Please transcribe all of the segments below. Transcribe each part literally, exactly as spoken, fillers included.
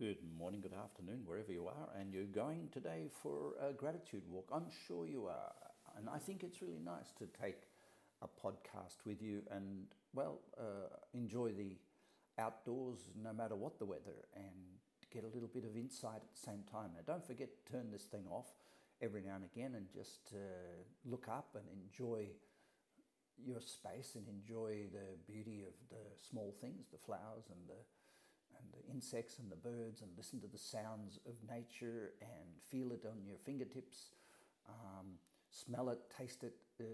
Good morning, good afternoon, wherever you are, and you're going today for a gratitude walk. I'm sure you are, and I think it's really nice to take a podcast with you and, well, uh, enjoy the outdoors no matter what the weather and get a little bit of insight at the same time. Now, don't forget to turn this thing off every now and again and just uh, look up and enjoy your space and enjoy the beauty of the small things, the flowers and the and the insects and the birds, and listen to the sounds of nature and feel it on your fingertips, um, smell it, taste it, uh,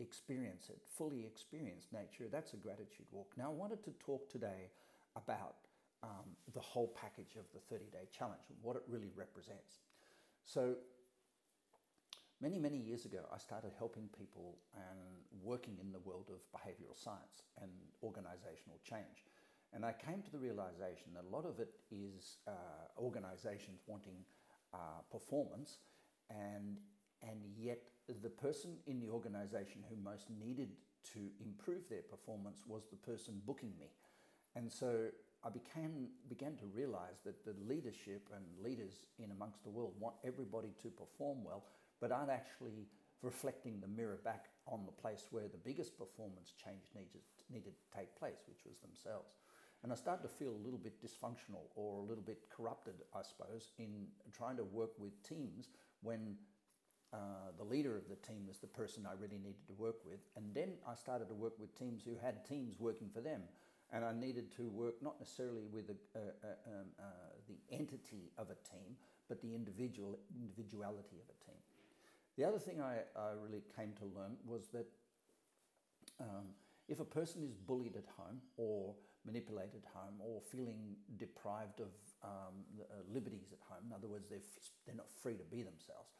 experience it, fully experience nature. That's a gratitude walk. Now, I wanted to talk today about um, the whole package of the thirty-day challenge and what it really represents. So many, many years ago, I started helping people and working in the world of behavioral science and organizational change. And I came to the realization that a lot of it is uh, organizations wanting uh, performance, and and yet the person in the organization who most needed to improve their performance was the person booking me. And so I became began to realize that the leadership and leaders in amongst the world want everybody to perform well, but aren't actually reflecting the mirror back on the place where the biggest performance change needed, needed to take place, which was themselves. And I started to feel a little bit dysfunctional or a little bit corrupted, I suppose, in trying to work with teams when uh, the leader of the team was the person I really needed to work with. And then I started to work with teams who had teams working for them. And I needed to work not necessarily with a, uh, uh, um, uh, the entity of a team, but the individual individuality of a team. The other thing I, I really came to learn was that um, if a person is bullied at home or manipulated at home or feeling deprived of um, liberties at home, in other words, they're, they're not free to be themselves,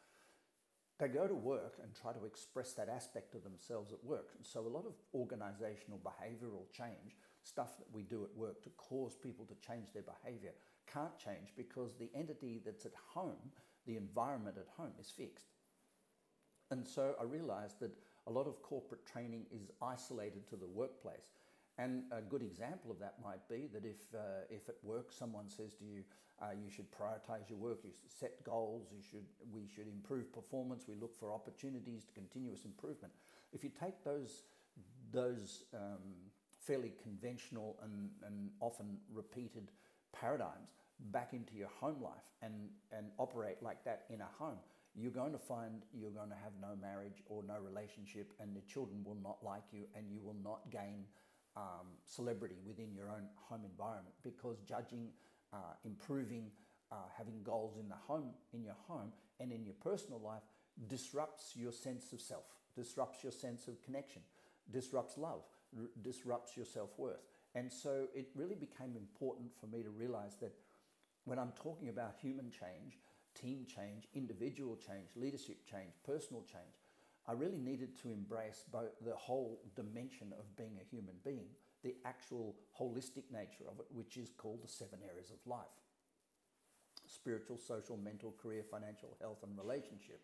they go to work and try to express that aspect of themselves at work. And so a lot of organisational behavioural change, stuff that we do at work to cause people to change their behaviour, can't change because the entity that's at home, the environment at home, is fixed. And so I realized that a lot of corporate training is isolated to the workplace. And a good example of that might be that if uh, if at work someone says to you, uh, you should prioritize your work, you should set goals, you should we should improve performance, we look for opportunities to continuous improvement. If you take those, those um, fairly conventional and, and often repeated paradigms back into your home life and, and operate like that in a home, you're going to find you're going to have no marriage or no relationship, and the children will not like you, and you will not gain um, celebrity within your own home environment, because judging, uh, improving, uh, having goals in the home, in your home and in your personal life disrupts your sense of self, disrupts your sense of connection, disrupts love, r- disrupts your self-worth. And so it really became important for me to realize that when I'm talking about human change, team change, individual change, leadership change, personal change, I really needed to embrace both the whole dimension of being a human being, the actual holistic nature of it, which is called the seven areas of life: spiritual, social, mental, career, financial, health, and relationship.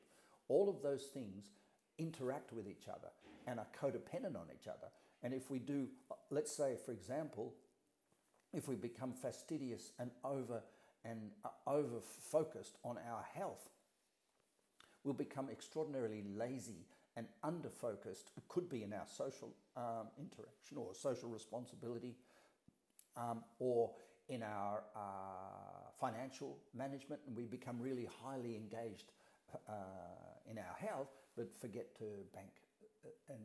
All of those things interact with each other and are codependent on each other. And if we do, let's say, for example, if we become fastidious and over and over-focused on our health, we'll become extraordinarily lazy and under-focused. It could be in our social um, interaction or social responsibility, um, or in our uh, financial management, and we become really highly engaged uh, in our health, but forget to bank and,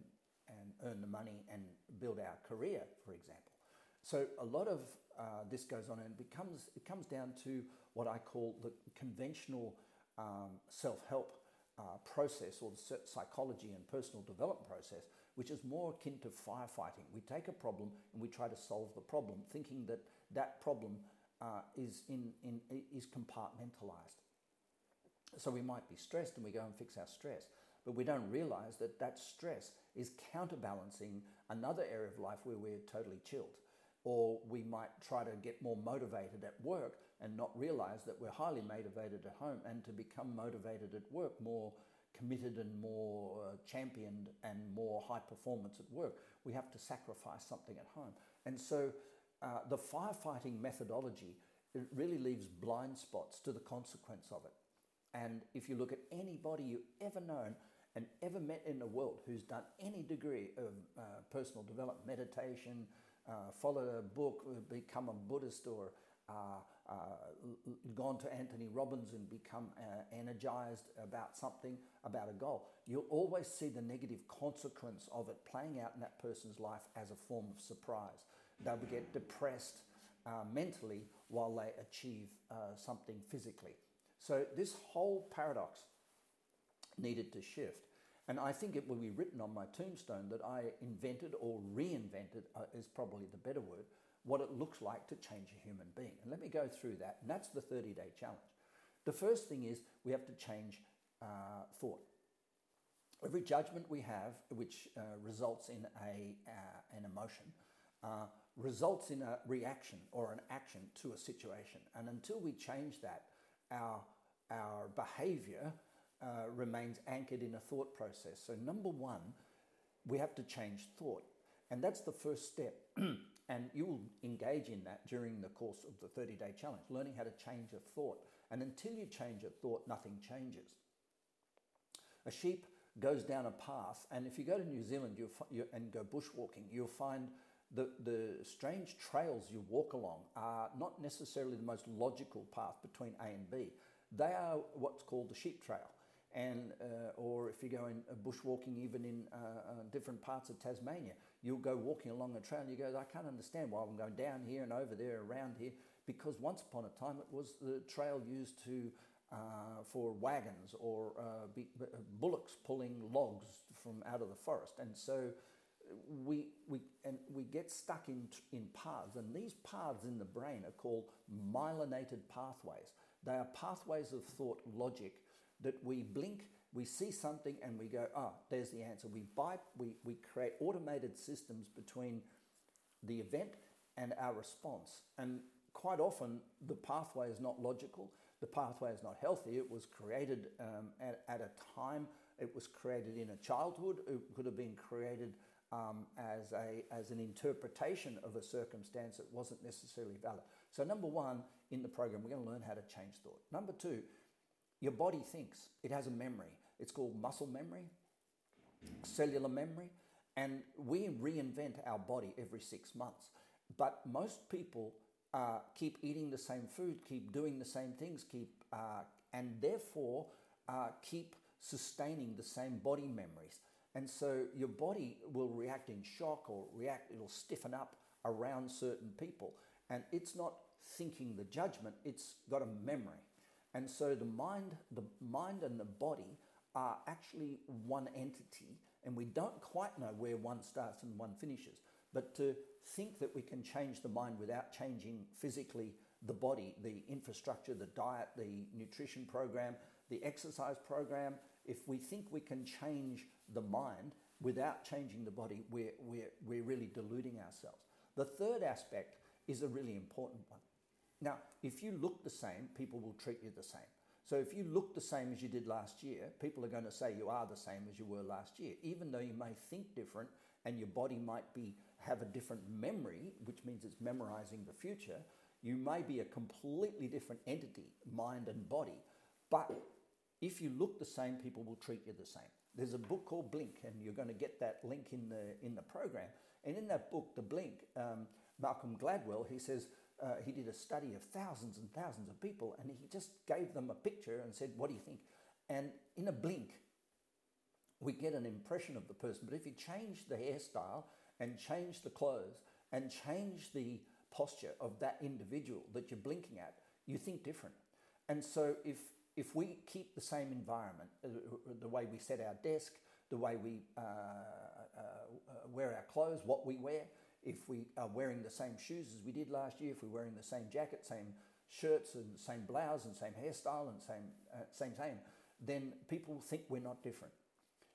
and earn the money and build our career, for example. So a lot of uh, this goes on, and it becomes it comes down to what I call the conventional um, self-help uh, process, or the psychology and personal development process, which is more akin to firefighting. We take a problem and we try to solve the problem, thinking that that problem uh, is in, in is compartmentalized. So we might be stressed, and we go and fix our stress, but we don't realize that that stress is counterbalancing another area of life where we're totally chilled. Or we might try to get more motivated at work and not realize that we're highly motivated at home, and to become motivated at work, more committed and more championed and more high performance at work, we have to sacrifice something at home. And so uh, the firefighting methodology it really leaves blind spots to the consequence of it. And if you look at anybody you've ever known and ever met in the world who's done any degree of uh, personal development, meditation, uh, followed a book, become a Buddhist, or uh, uh, gone to Anthony Robbins and become uh, energized about something, about a goal, you'll always see the negative consequence of it playing out in that person's life as a form of surprise. They'll get depressed uh, mentally while they achieve uh, something physically. So this whole paradox needed to shift. And I think it will be written on my tombstone that I invented or reinvented, uh, is probably the better word, what it looks like to change a human being. And let me go through that. And that's the thirty-day challenge. The first thing is we have to change uh, thought. Every judgment we have, which uh, results in a uh, an emotion, uh, results in a reaction or an action to a situation. And until we change that, our our behavior uh, remains anchored in a thought process. So number one, we have to change thought. And that's the first step. And you will engage in that during the course of the thirty-day challenge, learning how to change a thought. And until you change a thought, nothing changes. A sheep goes down a path, and if you go to New Zealand you'll fi- you, and go bushwalking, you'll find the, the strange trails you walk along are not necessarily the most logical path between A and B. They are what's called the sheep trail. And uh, or if you go in bushwalking, even in uh, uh, different parts of Tasmania, you'll go walking along a trail and you go, I can't understand why I'm going down here and over there, around here, because once upon a time it was the trail used to uh, for wagons or uh, be, bullocks pulling logs from out of the forest. And so we we and we get stuck in in paths, and these paths in the brain are called myelinated pathways. They are pathways of thought, logic, that we blink, we see something and we go, oh, there's the answer. We buy, we, we create automated systems between the event and our response. And quite often the pathway is not logical. The pathway is not healthy. It was created um, at, at a time. It was created in a childhood. It could have been created um, as a as an interpretation of a circumstance that wasn't necessarily valid. So number one, in the program, we're going to learn how to change thought. Number two, your body thinks. It has a memory. It's called muscle memory, cellular memory, and we reinvent our body every six months. But most people uh, keep eating the same food, keep doing the same things, keep uh, and therefore uh, keep sustaining the same body memories. And so your body will react in shock or react, it'll stiffen up around certain people. And it's not thinking the judgment, it's got a memory. And so the mind, the mind and the body are actually one entity, and we don't quite know where one starts and one finishes. But to think that we can change the mind without changing physically the body, the infrastructure, the diet, the nutrition program, the exercise program, if we think we can change the mind without changing the body, we're, we're, we're really deluding ourselves. The third aspect is a really important one. Now, if you look the same, people will treat you the same. So if you look the same as you did last year, people are going to say you are the same as you were last year, even though you may think different and your body might be have a different memory, which means it's memorizing the future. You may be a completely different entity, mind and body. But if you look the same, people will treat you the same. There's a book called Blink, and you're going to get that link in the in the program. And in that book, The Blink, um, Malcolm Gladwell, he says, Uh, he did a study of thousands and thousands of people, and he just gave them a picture and said, what do you think? And in a blink, we get an impression of the person. But if you change the hairstyle and change the clothes and change the posture of that individual that you're blinking at, you think different. And so if if we keep the same environment, the way we set our desk, the way we uh, uh, wear our clothes, what we wear, if we are wearing the same shoes as we did last year, if we're wearing the same jacket, same shirts and same blouse and same hairstyle and same, uh, same, same, then people think we're not different.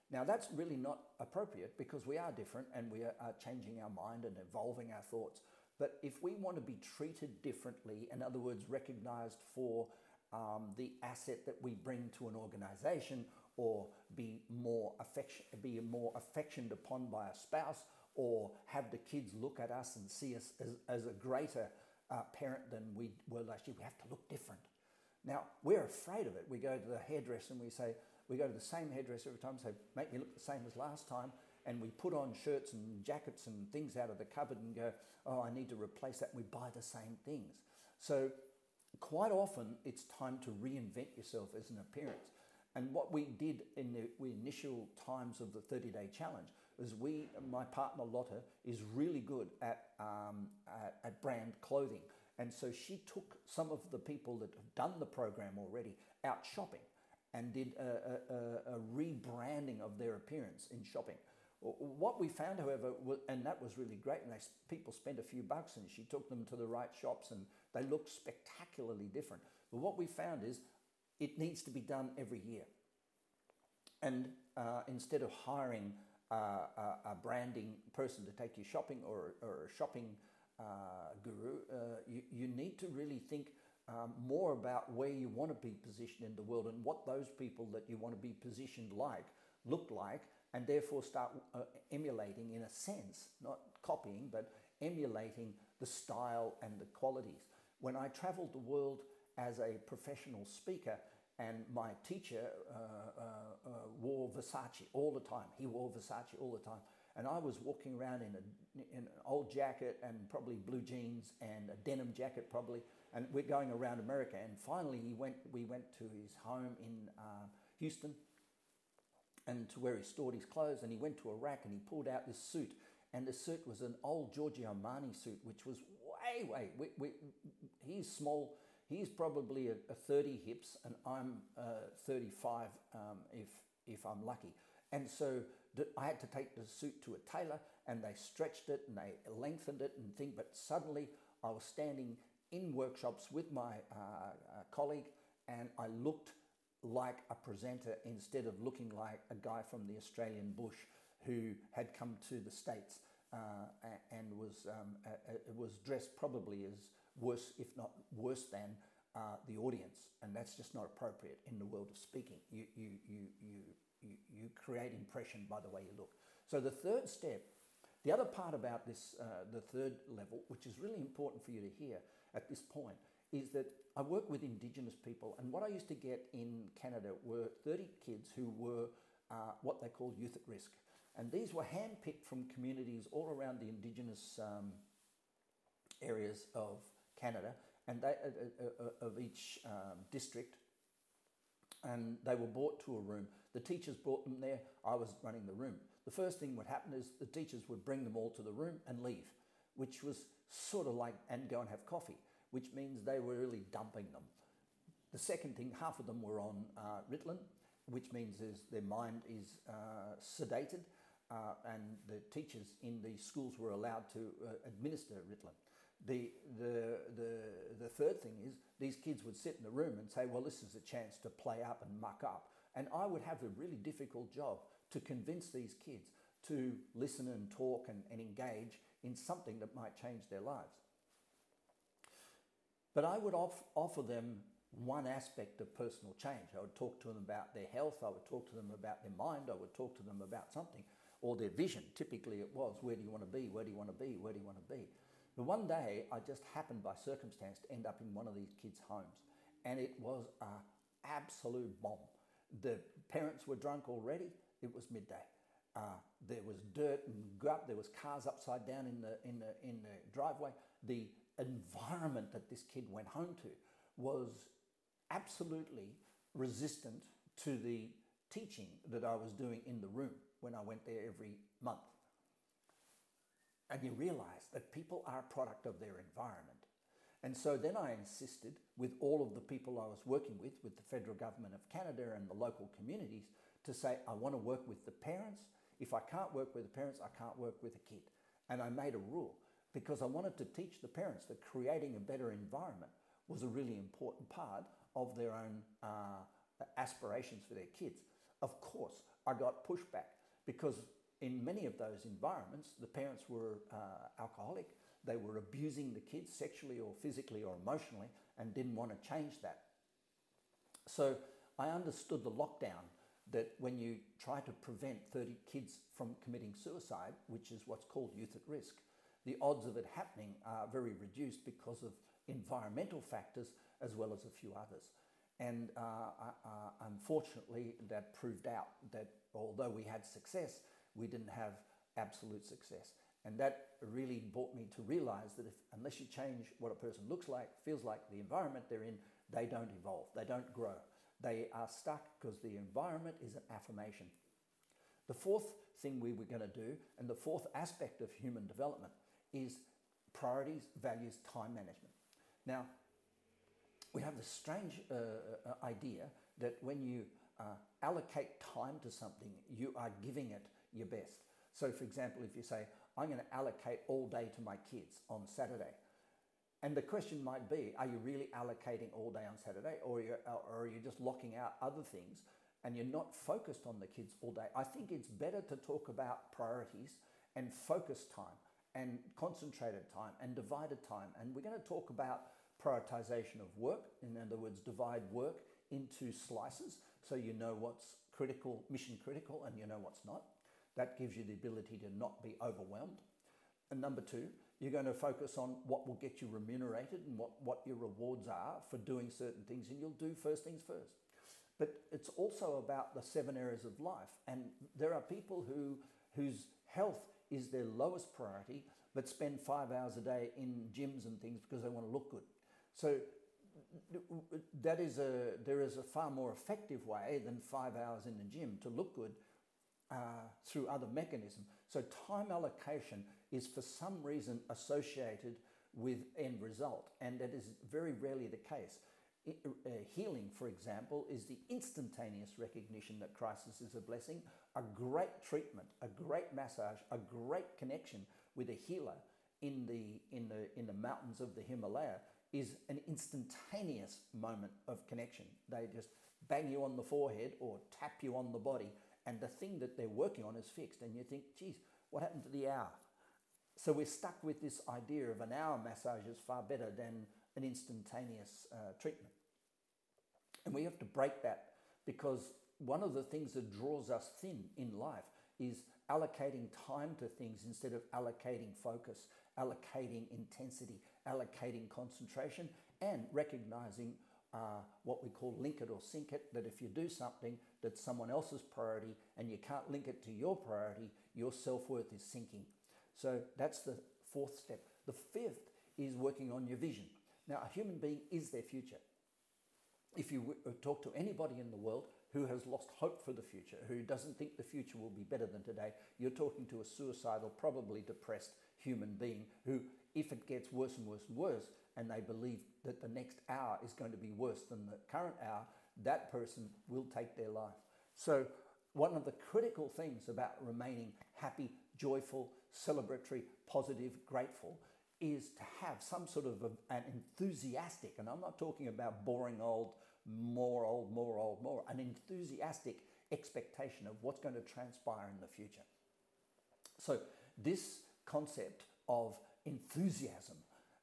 Now that's really not appropriate because we are different and we are changing our mind and evolving our thoughts. But if we want to be treated differently, in other words, recognized for um, the asset that we bring to an organization, or be more affection, be more affectioned upon by a spouse, or have the kids look at us and see us as, as a greater uh, parent than we were last year. We have to look different. Now, we're afraid of it. We go to the hairdresser and we say, we go to the same hairdresser every time and say, make me look the same as last time. And we put on shirts and jackets and things out of the cupboard and go, oh, I need to replace that. We buy the same things. So quite often it's time to reinvent yourself as an appearance. And what we did in the we initial times of the thirty-day challenge is we, my partner Lotta, is really good at, um, at, at brand clothing. And so she took some of the people that have done the program already out shopping and did a, a, a rebranding of their appearance in shopping. What we found, however, was, and that was really great, and they, people spent a few bucks and she took them to the right shops and they looked spectacularly different. But what we found is it needs to be done every year. And uh, instead of hiring uh, a, a branding person to take you shopping or, or a shopping uh, guru, uh, you, you need to really think um, more about where you want to be positioned in the world and what those people that you want to be positioned like look like, and therefore start uh, emulating, in a sense, not copying, but emulating the style and the qualities. When I traveled the world as a professional speaker, and my teacher uh, uh, uh, wore Versace all the time. He wore Versace all the time. And I was walking around in, a, in an old jacket and probably blue jeans and a denim jacket probably, and we're going around America. And finally, he went. we went to his home in uh, Houston, and to where he stored his clothes, and he went to a rack and he pulled out this suit, and the suit was an old Giorgio Armani suit, which was way, way, we, we, he's small, he's probably a, a thirty hips, and I'm uh, thirty-five um, if, if I'm lucky. And so I had to take the suit to a tailor, and they stretched it and they lengthened it and thing, but suddenly I was standing in workshops with my uh, uh, colleague, and I looked like a presenter instead of looking like a guy from the Australian bush who had come to the States uh, and was um, uh, was dressed probably as worse, if not worse than uh, the audience, and that's just not appropriate in the world of speaking. You you you you you, you create impression by the way you look. So the third step, the other part about this, uh, the third level, which is really important for you to hear at this point, is that I work with Indigenous people, and what I used to get in Canada were thirty kids who were uh, what they call youth at risk. And these were handpicked from communities all around the Indigenous um, areas of Canada, and they, uh, uh, uh, of each um, district, and they were brought to a room. The teachers brought them there, I was running the room. The first thing would happen is the teachers would bring them all to the room and leave, which was sort of like, and go and have coffee, which means they were really dumping them. The second thing, half of them were on uh, Ritalin, which means is their mind is uh, sedated, uh, and the teachers in the schools were allowed to uh, administer Ritalin. The, the, the, the third thing is these kids would sit in the room and say, well, this is a chance to play up and muck up. And I would have a really difficult job to convince these kids to listen and talk and, and engage in something that might change their lives. But I would off, offer them one aspect of personal change. I would talk to them about their health. I would talk to them about their mind. I would talk to them about something, or their vision. Typically it was, where do you want to be? Where do you want to be? Where do you want to be? But one day I just happened by circumstance to end up in one of these kids' homes. And it was an absolute bomb. The parents were drunk already. It was midday. Uh, there was dirt and grub. There was cars upside down in the, in the, in the driveway. The environment that this kid went home to was absolutely resistant to the teaching that I was doing in the room when I went there every month. And you realize that people are a product of their environment. And so then I insisted with all of the people I was working with, with the federal government of Canada and the local communities, to say, I want to work with the parents. If I can't work with the parents, I can't work with a kid. And I made a rule, because I wanted to teach the parents that creating a better environment was a really important part of their own uh, aspirations for their kids. Of course, I got pushback, because in many of those environments, the parents were uh, alcoholic, they were abusing the kids sexually or physically or emotionally, and didn't want to change that. So I understood the lockdown, that when you try to prevent thirty kids from committing suicide, which is what's called youth at risk, the odds of it happening are very reduced because of environmental factors as well as a few others. And uh, uh, unfortunately, that proved out that although we had success, we didn't have absolute success. And that really brought me to realize that if, unless you change what a person looks like, feels like, the environment they're in, they don't evolve, they don't grow. They are stuck because the environment is an affirmation. The fourth thing we were going to do, and the fourth aspect of human development, is priorities, values, time management. Now, we have this strange uh, idea that when you uh, allocate time to something, you are giving it your best. So, for example, if you say, I'm going to allocate all day to my kids on Saturday. And the question might be, are you really allocating all day on Saturday, or you're, or are you just locking out other things and you're not focused on the kids all day? I think it's better to talk about priorities and focus time and concentrated time and divided time. And we're going to talk about prioritization of work. In other words, divide work into slices so you know what's critical, mission critical, and you know what's not. That gives you the ability to not be overwhelmed. And number two, you're going to focus on what will get you remunerated and what, what your rewards are for doing certain things, and you'll do first things first. But it's also about the seven areas of life. And there are people who whose health is their lowest priority, but spend five hours a day in gyms and things because they want to look good. So that is a, there is a far more effective way than five hours in the gym to look good uh, through other mechanisms. So time allocation is for some reason associated with end result, and that is very rarely the case. It, uh, healing, for example, is the instantaneous recognition that crisis is a blessing, a great treatment, a great massage, a great connection with a healer in the in the in the mountains of the Himalaya is an instantaneous moment of connection. They just bang you on the forehead or tap you on the body, and the thing that they're working on is fixed. And you think, geez, what happened to the hour? So we're stuck with this idea of an hour massage is far better than an instantaneous uh, treatment. And we have to break that, because one of the things that draws us thin in life is allocating time to things instead of allocating focus, allocating intensity, allocating concentration, and recognizing uh, what we call link it or sink it, that if you do something that's someone else's priority and you can't link it to your priority, your self-worth is sinking. So that's the fourth step. The fifth is working on your vision. Now, a human being is their future. If you talk to anybody in the world who has lost hope for the future, who doesn't think the future will be better than today, you're talking to a suicidal, probably depressed human being who, if it gets worse and worse and worse, and they believe that the next hour is going to be worse than the current hour, that person will take their life. So one of the critical things about remaining happy, joyful, celebratory, positive, grateful is to have some sort of a, an enthusiastic, and I'm not talking about boring old, more old, more old, more, an enthusiastic expectation of what's going to transpire in the future. So this concept of enthusiasm,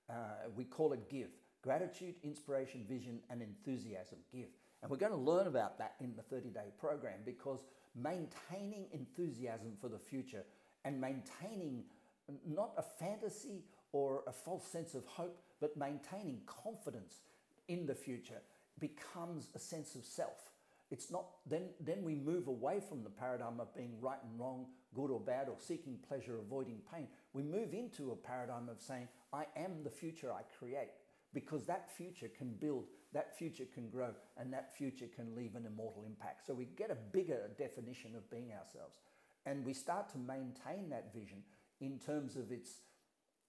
uh, we call it give. Gratitude, inspiration, vision, and enthusiasm, give. And we're going to learn about that in the thirty-day program, because maintaining enthusiasm for the future and maintaining not a fantasy or a false sense of hope, but maintaining confidence in the future becomes a sense of self. It's not, then, then we move away from the paradigm of being right and wrong, good or bad, or seeking pleasure, avoiding pain. We move into a paradigm of saying, I am the future I create, because that future can build, that future can grow, and that future can leave an immortal impact. So we get a bigger definition of being ourselves. And we start to maintain that vision in terms of its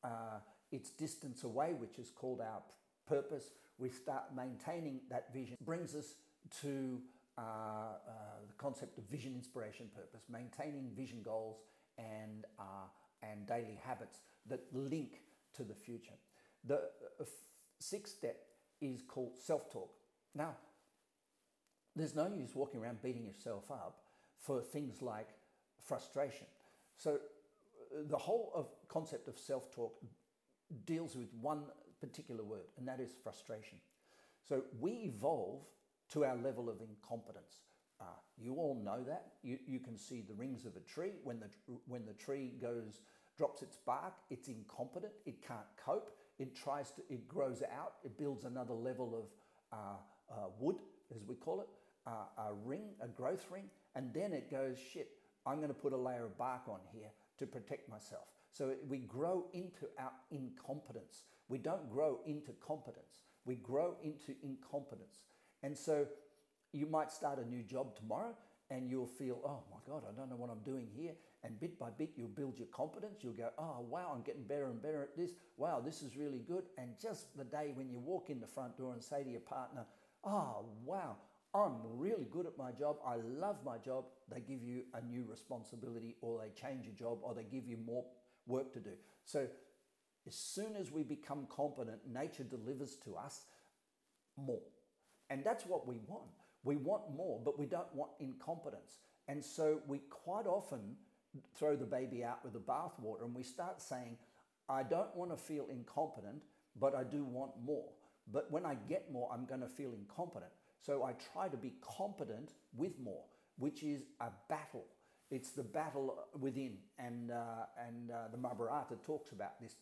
Uh, its distance away, which is called our purpose. We start maintaining that vision. Brings us to uh, uh, the concept of vision, inspiration, purpose, maintaining vision goals and, uh, and daily habits that link to the future. The sixth step is called self-talk. Now, there's no use walking around beating yourself up for things like frustration. So the whole of concept of self-talk deals with one particular word, and that is frustration. So we evolve to our level of incompetence. Uh, you all know that. You, you can see the rings of a tree. When the, when the tree goes drops its bark, it's incompetent, it can't cope, it tries to, it grows out, it builds another level of uh, uh, wood, as we call it, uh, a ring, a growth ring, and then it goes, shit, I'm going to put a layer of bark on here to protect myself. So we grow into our incompetence. We don't grow into competence. We grow into incompetence. And so you might start a new job tomorrow and you'll feel, oh my God, I don't know what I'm doing here. And bit by bit, you'll build your competence. You'll go, oh, wow, I'm getting better and better at this. Wow, this is really good. And just the day when you walk in the front door and say to your partner, oh, wow, I'm really good at my job. I love my job. They give you a new responsibility, or they change your job, or they give you more work to do. So as soon as we become competent, nature delivers to us more. And that's what we want. We want more, but we don't want incompetence. And so we quite often throw the baby out with the bathwater, and we start saying, I don't want to feel incompetent, but I do want more. But when I get more, I'm going to feel incompetent. So I try to be competent with more, which is a battle. It's the battle within. And uh, and uh, the Mahabharata talks about this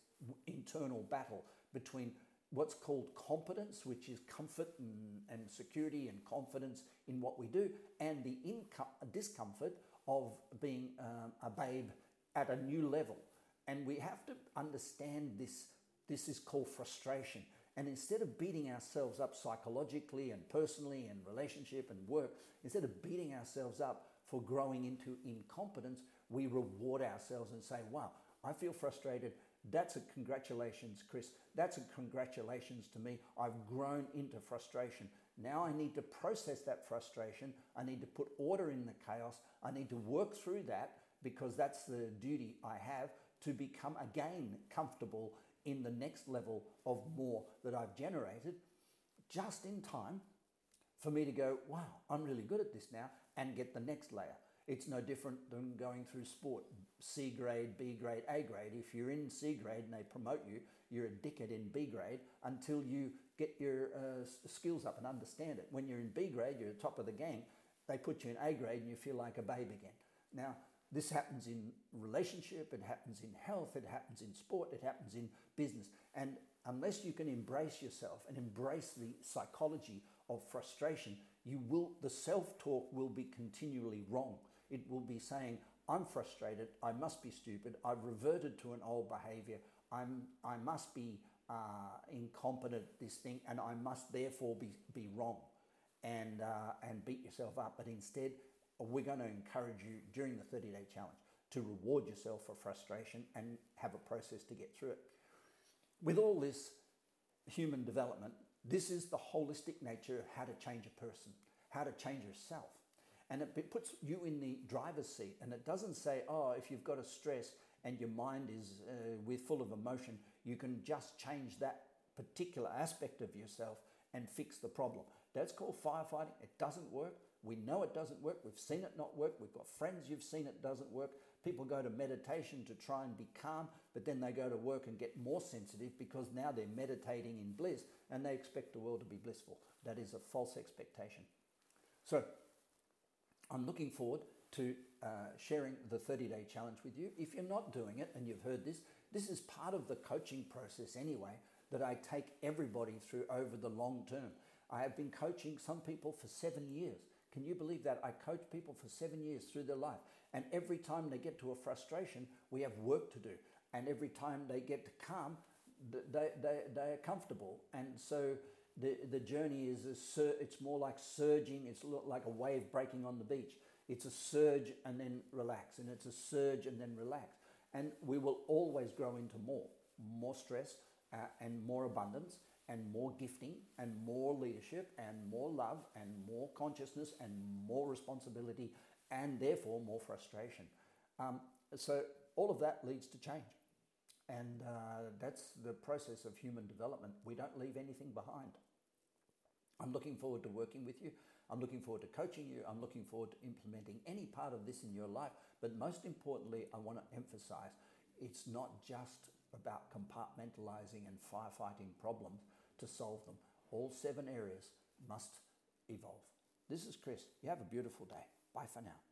internal battle between what's called competence, which is comfort and, and security and confidence in what we do, and the inco- discomfort of being um, a babe at a new level. And we have to understand this. This is called frustration. And instead of beating ourselves up psychologically and personally and relationship and work, instead of beating ourselves up for growing into incompetence, we reward ourselves and say, wow, I feel frustrated. That's a congratulations, Chris. That's a congratulations to me. I've grown into frustration. Now I need to process that frustration. I need to put order in the chaos. I need to work through that, because that's the duty I have to become again comfortable in the next level of more that I've generated, just in time for me to go, wow, I'm really good at this now, and get the next layer. It's no different than going through sport, C grade, B grade, A grade. If you're in C grade and they promote you, you're a dickhead in B grade until you get your uh, skills up and understand it. When you're in B grade, you're top of the gang. They put you in A grade and you feel like a babe again. Now, this happens in relationship, it happens in health, it happens in sport, it happens in business. And unless you can embrace yourself and embrace the psychology of frustration, you will, the self-talk will be continually wrong. It will be saying, I'm frustrated, I must be stupid, I've reverted to an old behavior, I'm, I must be uh, incompetent at this thing, and I must therefore be, be wrong, and, uh, and beat yourself up. But instead, we're going to encourage you during the thirty-day challenge to reward yourself for frustration and have a process to get through it. With all this human development, this is the holistic nature of how to change a person, how to change yourself. And it puts you in the driver's seat. And it doesn't say, oh, if you've got a stress and your mind is uh, we're full of emotion, you can just change that particular aspect of yourself and fix the problem. That's called firefighting. It doesn't work. We know it doesn't work. We've seen it not work. We've got friends you've seen it doesn't work. People go to meditation to try and be calm, but then they go to work and get more sensitive because now they're meditating in bliss and they expect the world to be blissful. That is a false expectation. So I'm looking forward to uh, sharing the thirty-day challenge with you. If you're not doing it and you've heard this, this is part of the coaching process anyway that I take everybody through over the long term. I have been coaching some people for seven years. Can you believe that? I coach people for seven years through their life. And every time they get to a frustration, we have work to do. And every time they get to calm, they, they, they are comfortable. And so The, the journey is, a sur- it's more like surging, it's like a wave breaking on the beach. It's a surge and then relax, and it's a surge and then relax. And we will always grow into more, more stress uh, and more abundance and more gifting and more leadership and more love and more consciousness and more responsibility and therefore more frustration. Um, so all of that leads to change. And uh, that's the process of human development. We don't leave anything behind. I'm looking forward to working with you. I'm looking forward to coaching you. I'm looking forward to implementing any part of this in your life. But most importantly, I want to emphasize, it's not just about compartmentalizing and firefighting problems to solve them. All seven areas must evolve. This is Chris. You have a beautiful day. Bye for now.